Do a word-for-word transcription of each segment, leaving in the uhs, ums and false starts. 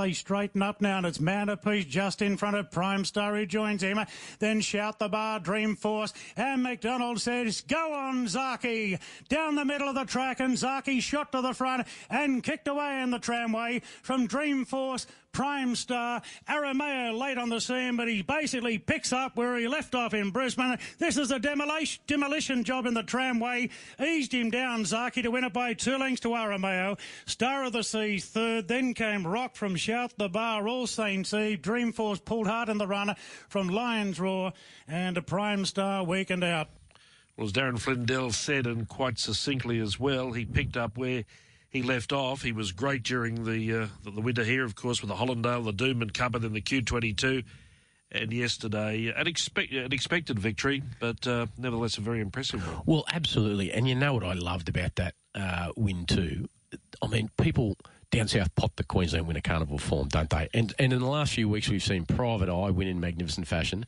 They straighten up now, and it's Manapiece just in front of Prime Star, who joins him. Then Shout the Bar, Dreamforce, and McDonald says, go on, Zaki. Down the middle of the track, and Zaki shot to the front and kicked away in the tramway from Dreamforce, Prime Star. Aramayo late on the scene, but he basically picks up where he left off in Brisbane. This is a demolition, demolition job in the tramway. Eased him down, Zaki, to win it by two lengths to Aramayo. Star of the Seas third, then came Rock from Shouth, the Bar, All Saints Eve. Dreamforce pulled hard in the runner from Lions Roar, and a Prime Star weakened out. Well, as Darren Flindell said, and quite succinctly as well, he picked up where he left off. He was great during the uh, the, the winter here, of course, with the Hollandale, the Doomben Cup, and then the Q twenty-two. And yesterday, an, expect, an expected victory, but uh, nevertheless a very impressive one. Well, absolutely. And you know what I loved about that uh, win too? I mean, people down south pop the Queensland Winter Carnival form, don't they? And, and in the last few weeks, we've seen Private Eye win in magnificent fashion,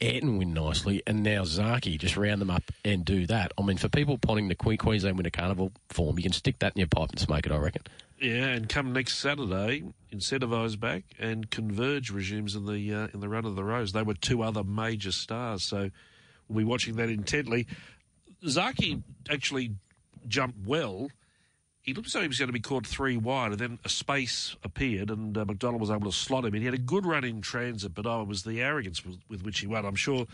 Ayrton win nicely, and now Zaki, just round them up and do that. I mean, for people potting the Queensland Winter Carnival form, you can stick that in your pipe and smoke it, I reckon. Yeah, and come next Saturday, Incentivise back and Converge resumes in the uh, in the run of the rows. They were two other major stars, so we'll be watching that intently. Zaki actually jumped well. He looked as though he was going to be caught three wide, and then a space appeared, and uh, McDonald was able to slot him in. He had a good run in transit, but oh, it was the arrogance with, with which he won. I'm sure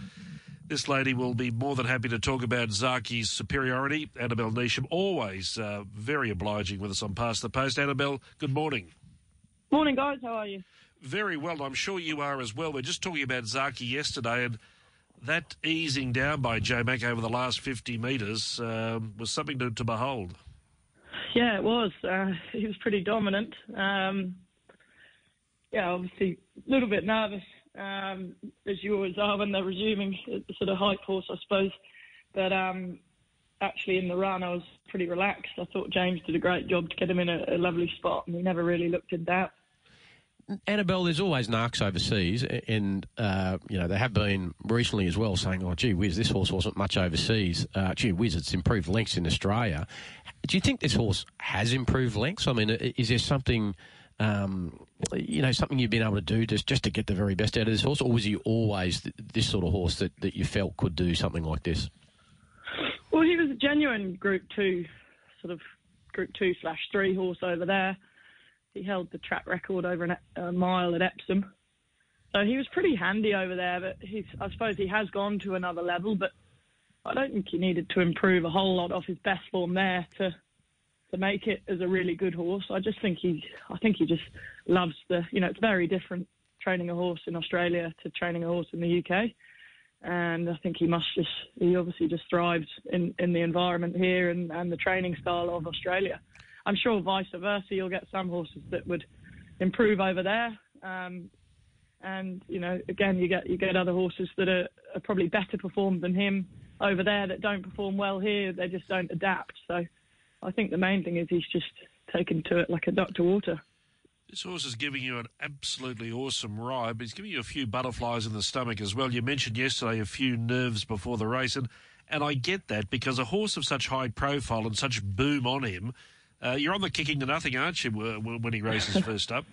this lady will be more than happy to talk about Zaki's superiority. Annabelle Neesham, always uh, very obliging with us on Past the Post. Annabelle, good morning. Morning, guys. How are you? Very well. I'm sure you are as well. We're just talking about Zaki yesterday, and that easing down by J Mack over the last fifty metres um, was something to, to behold. Yeah, it was. Uh, he was pretty dominant. Um, yeah, obviously a little bit nervous, um, as you always are when they're resuming the sort of high course, I suppose. But um, actually in the run, I was pretty relaxed. I thought James did a great job to get him in a, a lovely spot, and he never really looked in doubt. Annabelle, there's always narcs overseas, and uh, you know, they have been recently as well saying, oh, gee whiz, this horse wasn't much overseas. Uh, gee whiz, it's improved lengths in Australia. Do you think this horse has improved lengths? I mean, is there something, um, you know, something you've been able to do just, just to get the very best out of this horse, or was he always th this sort of horse that, that you felt could do something like this? Well, he was a genuine Group two, sort of Group two slash three horse over there. He held the track record over an, a mile at Epsom. So he was pretty handy over there, but he's, I suppose he has gone to another level, but I don't think he needed to improve a whole lot off his best form there to to make it as a really good horse. I just think he, I think he just loves the, you know, it's very different training a horse in Australia to training a horse in the U K. And I think he must just, he obviously just thrived in, in the environment here and, and the training style of Australia. I'm sure vice versa, you'll get some horses that would improve over there. Um, and, you know, again, you get you get other horses that are, are probably better performed than him over there that don't perform well here. They just don't adapt. So I think the main thing is he's just taken to it like a duck to water. This horse is giving you an absolutely awesome ride, but he's giving you a few butterflies in the stomach as well. You mentioned yesterday a few nerves before the race, and, and I get that because a horse of such high profile and such boom on him, Uh, you're on the kicking to nothing, aren't you, when he races first up?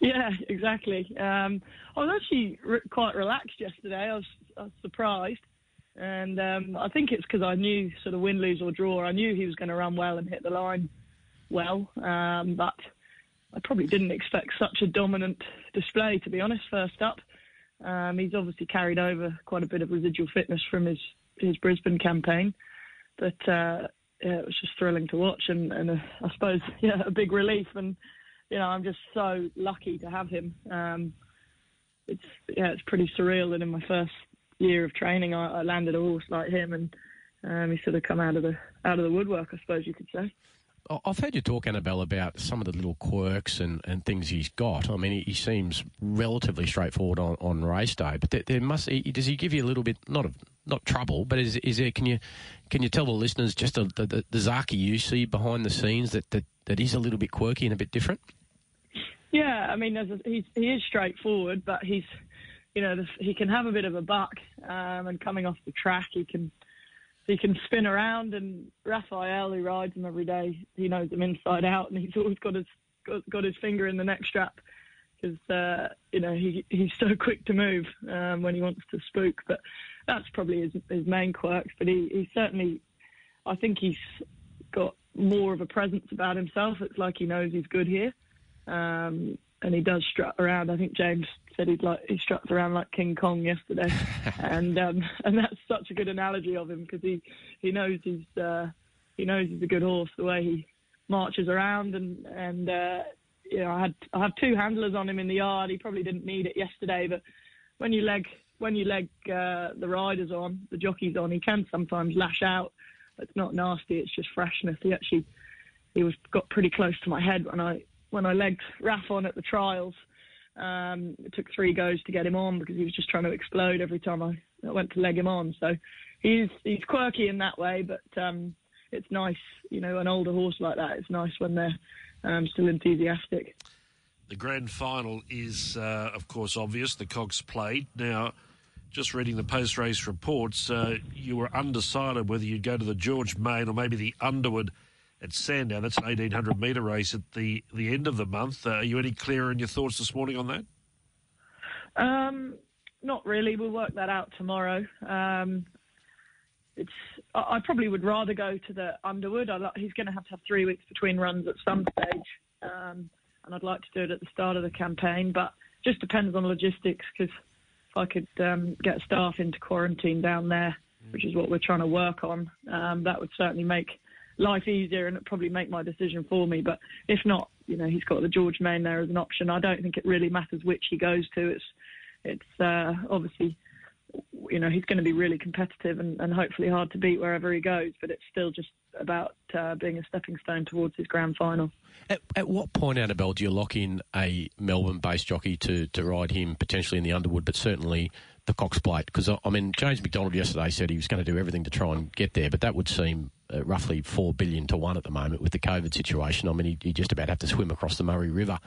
Yeah, exactly. Um, I was actually re quite relaxed yesterday. I was, I was surprised. And um, I think it's because I knew sort of win, lose or draw. I knew he was going to run well and hit the line well. Um, but I probably didn't expect such a dominant display, to be honest, first up. Um, he's obviously carried over quite a bit of residual fitness from his, his Brisbane campaign. But Uh, Yeah, it was just thrilling to watch, and, and uh, I suppose, yeah, a big relief. And, you know, I'm just so lucky to have him. Um, it's, yeah, it's pretty surreal that in my first year of training, I, I landed a horse like him, and um, he sort of come out of the out of the woodwork, I suppose you could say. I've heard you talk, Annabelle, about some of the little quirks and, and things he's got. I mean, he, he seems relatively straightforward on, on race day, but there, there must he, does he give you a little bit not of not trouble, but is is there? Can you can you tell the listeners just the the, the Zaki you see behind the scenes that, that that is a little bit quirky and a bit different? Yeah, I mean, there's a, he's, he is straightforward, but he's you know he can have a bit of a buck, um, and coming off the track, he can. He can spin around, and Raphael, who rides him every day, he knows him inside out, and he's always got his got, got his finger in the neck strap because, uh, you know, he he's so quick to move um, when he wants to spook. But that's probably his, his main quirk. But he, he certainly, I think he's got more of a presence about himself. It's like he knows he's good here. Um, and he does strut around. I think James said he'd like, he struts around like King Kong yesterday. and um, and that's such a good analogy of him, because he, he knows he's uh, he knows he's a good horse, the way he marches around. And, and uh, you know, I had I have two handlers on him in the yard. He probably didn't need it yesterday, but when you leg when you leg uh, the riders on, the jockeys on, he can sometimes lash out. It's not nasty, it's just freshness. He actually he was got pretty close to my head when I when I legged Raph on at the trials. Um, it took three goes to get him on because he was just trying to explode every time I, I went to leg him on. So he's he's quirky in that way, but um, it's nice, you know, an older horse like that. It's nice when they're um, still enthusiastic. The grand final is, uh, of course, obvious, the Cox Plate. Now, just reading the post-race reports, uh, you were undecided whether you'd go to the George Main or maybe the Underwood at Sandown. That's an eighteen hundred metre race at the, the end of the month. Uh, are you any clearer in your thoughts this morning on that? Um, not really. We'll work that out tomorrow. Um, it's I, I probably would rather go to the Underwood. I like, he's going to have to have three weeks between runs at some stage, um, and I'd like to do it at the start of the campaign, but just depends on logistics, because if I could um, get staff into quarantine down there, which is what we're trying to work on, um, that would certainly make life easier and it'd probably make my decision for me. But if not, you know, he's got the George Main there as an option. I don't think it really matters which he goes to. It's it's uh, obviously, you know, he's going to be really competitive and, and hopefully hard to beat wherever he goes. But it's still just about uh, being a stepping stone towards his grand final. At, at what point, Annabelle, do you lock in a Melbourne-based jockey to, to ride him potentially in the Underwood, but certainly the Cox Plate? Because, I, I mean, James McDonald yesterday said he was going to do everything to try and get there, but that would seem uh, roughly four billion to one at the moment with the COVID situation. I mean, you, you just about have to swim across the Murray River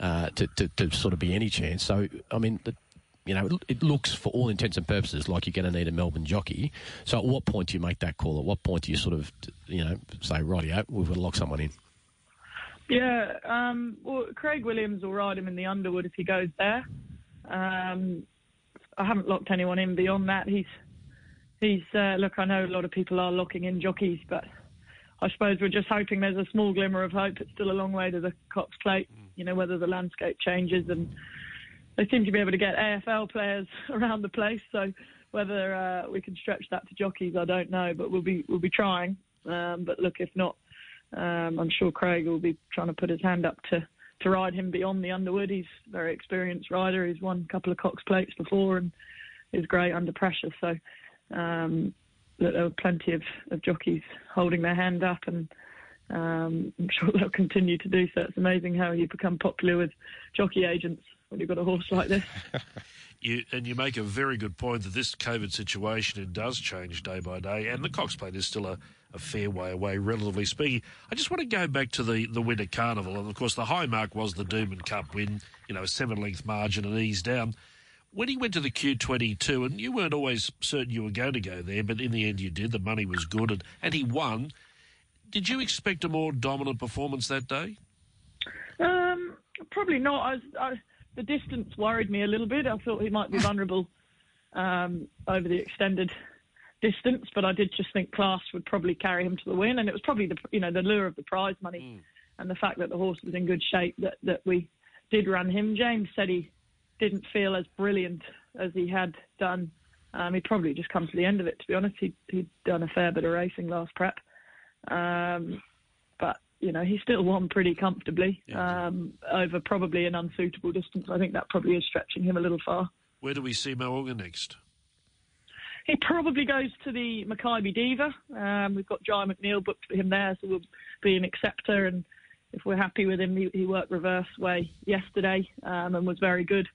uh, to, to, to sort of be any chance. So, I mean, the, you know, it, it looks for all intents and purposes like you're going to need a Melbourne jockey. So at what point do you make that call? At what point do you sort of, you know, say, rightio, we've got to lock someone in? Yeah, um, well, Craig Williams will ride him in the Underwood if he goes there. Um, I haven't locked anyone in beyond that. He's, he's. Uh, look, I know a lot of people are locking in jockeys, but I suppose we're just hoping there's a small glimmer of hope. It's still a long way to the Cox Plate, you know, whether the landscape changes, and they seem to be able to get A F L players around the place, so whether uh, we can stretch that to jockeys, I don't know, but we'll be we'll be trying. Um, but look, if not, um, I'm sure Craig will be trying to put his hand up to, to ride him beyond the Underwood. He's a very experienced rider. He's won a couple of Cox Plates before and is great under pressure. So um, look, there were plenty of, of jockeys holding their hand up, and um, I'm sure they'll continue to do so. It's amazing how you become popular with jockey agents when you've got a horse like this. you, and you make a very good point that this COVID situation, it does change day by day, and the Cox Plate is still a, a fair way away, relatively speaking. I just want to go back to the, the Winter Carnival, and of course the high mark was the Doomben Cup win, you know, a seven-length margin and ease down. When he went to the Q twenty-two, and you weren't always certain you were going to go there, but in the end you did, the money was good, and, and he won. Did you expect a more dominant performance that day? Um, probably not. I was... I... The distance worried me a little bit. I thought he might be vulnerable um, over the extended distance, but I did just think class would probably carry him to the win, and it was probably the you know the lure of the prize money mm. and the fact that the horse was in good shape that, that we did run him. James said he didn't feel as brilliant as he had done. Um, he'd probably just come to the end of it, to be honest. He'd, he'd done a fair bit of racing last prep. Um, but... You know, he still won pretty comfortably um, over probably an unsuitable distance. I think that probably is stretching him a little far. Where do we see Mo'oga next? He probably goes to the Maccabi Diva. Um, we've got Jai McNeil booked for him there, so we'll be an acceptor. And if we're happy with him, he, he worked reverse way yesterday um, and was very good.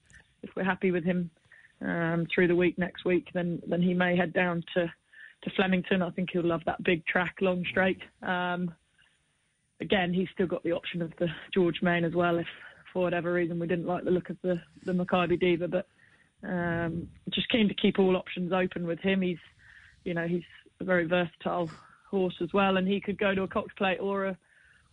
If we're happy with him um, through the week next week, then then he may head down to, to Flemington. I think he'll love that big track, long straight. Um Again, he's still got the option of the George Main as well if, for whatever reason, we didn't like the look of the, the Maccabi Diva. But um, just keen to keep all options open with him. He's, you know, he's a very versatile horse as well, and he could go to a Cox Plate or a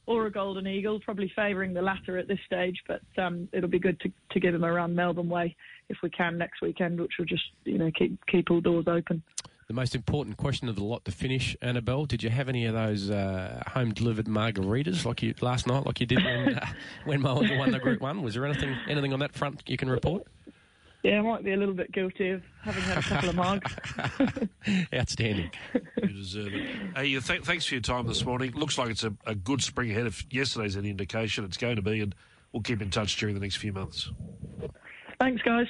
or a Golden Eagle, probably favouring the latter at this stage, but um, it'll be good to, to give him a run Melbourne way if we can next weekend, which will just, you know, keep keep all doors open. The most important question of the lot to finish, Annabelle, did you have any of those uh, home-delivered margaritas like you last night, like you did when, uh, when Mulligan won the Group one? Was there anything anything on that front you can report? Yeah, I might be a little bit guilty of having had a couple of mugs. Outstanding. You deserve it. Hey, th- thanks for your time this morning. Looks like it's a, a good spring ahead. If yesterday's any indication, it's going to be, and we'll keep in touch during the next few months. Thanks, guys.